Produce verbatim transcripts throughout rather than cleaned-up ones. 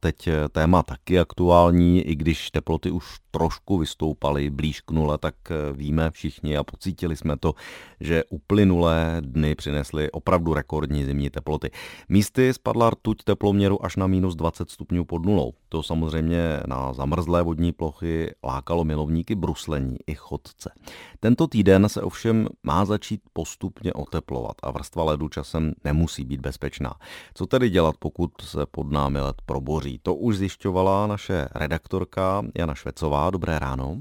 Teď téma taky aktuální, i když teploty už trošku vystoupaly blíž k nule, tak víme všichni a pocítili jsme to, že uplynulé dny přinesly opravdu rekordní zimní teploty. Místy spadla rtuť teploměru až na minus dvacet stupňů pod nulou. To samozřejmě na zamrzlé vodní plochy lákalo milovníky bruslení i chodce. Tento týden se ovšem má začít postupně oteplovat a vrstva ledu časem nemusí být bezpečná. Co tedy dělat, pokud se pod námi led proboří? To už zjišťovala naše redaktorka Jana Švecová. Dobré ráno.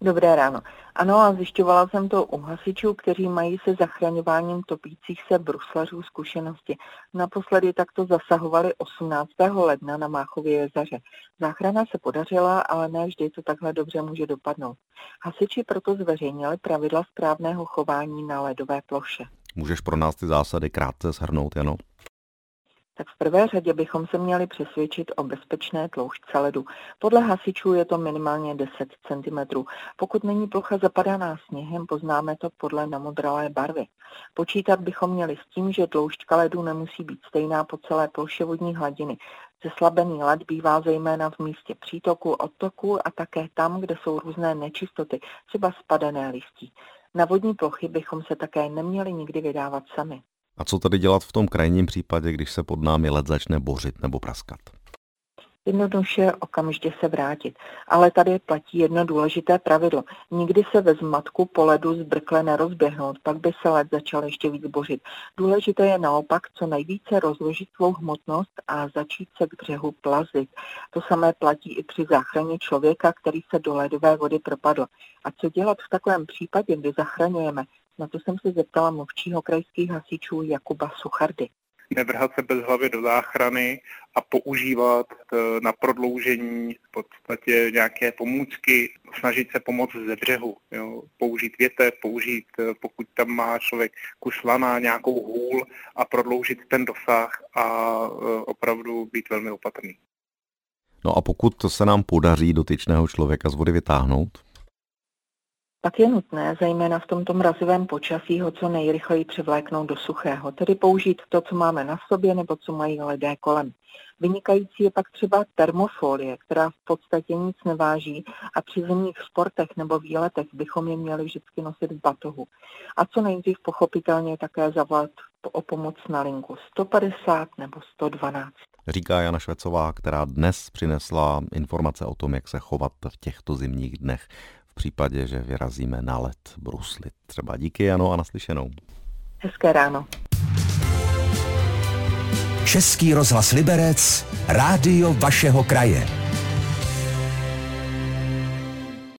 Dobré ráno. Ano, a zjišťovala jsem to u hasičů, kteří mají se zachraňováním topících se bruslařů zkušenosti. Naposledy takto zasahovali osmnáctého ledna na Máchově jezeře. Záchrana se podařila, ale ne vždy to takhle dobře může dopadnout. Hasiči proto zveřejnili pravidla správného chování na ledové ploše. Můžeš pro nás ty zásady krátce shrnout, Jano? Tak v prvé řadě bychom se měli přesvědčit o bezpečné tloušťce ledu. Podle hasičů je to minimálně deset centimetrů. Pokud není plocha zapadaná sněhem, poznáme to podle namodralé barvy. Počítat bychom měli s tím, že tloušťka ledu nemusí být stejná po celé ploše vodní hladiny. Zeslabený led bývá zejména v místě přítoku, odtoku a také tam, kde jsou různé nečistoty, třeba spadené listí. Na vodní plochy bychom se také neměli nikdy vydávat sami. A co tady dělat v tom krajním případě, když se pod námi led začne bořit nebo praskat? Jednoduše okamžitě se vrátit. Ale tady platí jedno důležité pravidlo. Nikdy se ve zmatku po ledu zbrkle nerozběhnout, pak by se led začal ještě víc bořit. Důležité je naopak co nejvíce rozložit svou hmotnost a začít se k břehu plazit. To samé platí i při záchraně člověka, který se do ledové vody propadl. A co dělat v takovém případě, kdy zachraňujeme? Na to jsem se zeptala mluvčího krajských hasičů Jakuba Suchardy. Nevrhat se bezhlavě do záchrany a používat na prodloužení v podstatě nějaké pomůcky, snažit se pomoct ze břehu, jo. Použít větev, použít, pokud tam má člověk kus lana, nějakou hůl a prodloužit ten dosah a opravdu být velmi opatrný. No a pokud se nám podaří dotyčného člověka z vody vytáhnout? Pak je nutné, zejména v tomto mrazivém počasí, ho co nejrychleji převléknout do suchého, tedy použít to, co máme na sobě nebo co mají lidé kolem. Vynikající je pak třeba termofolie, která v podstatě nic neváží a při zimních sportech nebo výletech bychom je měli vždycky nosit v batohu. A co nejdřív pochopitelně také zavolat o pomoc na linku sto padesát nebo sto dvanáct. Říká Jana Švecová, která dnes přinesla informace o tom, jak se chovat v těchto zimních dnech. V případě, že vyrazíme na led bruslit. Třeba díky, Jano, a naslyšenou. Hezké ráno. Český rozhlas Liberec, rádio vašeho kraje.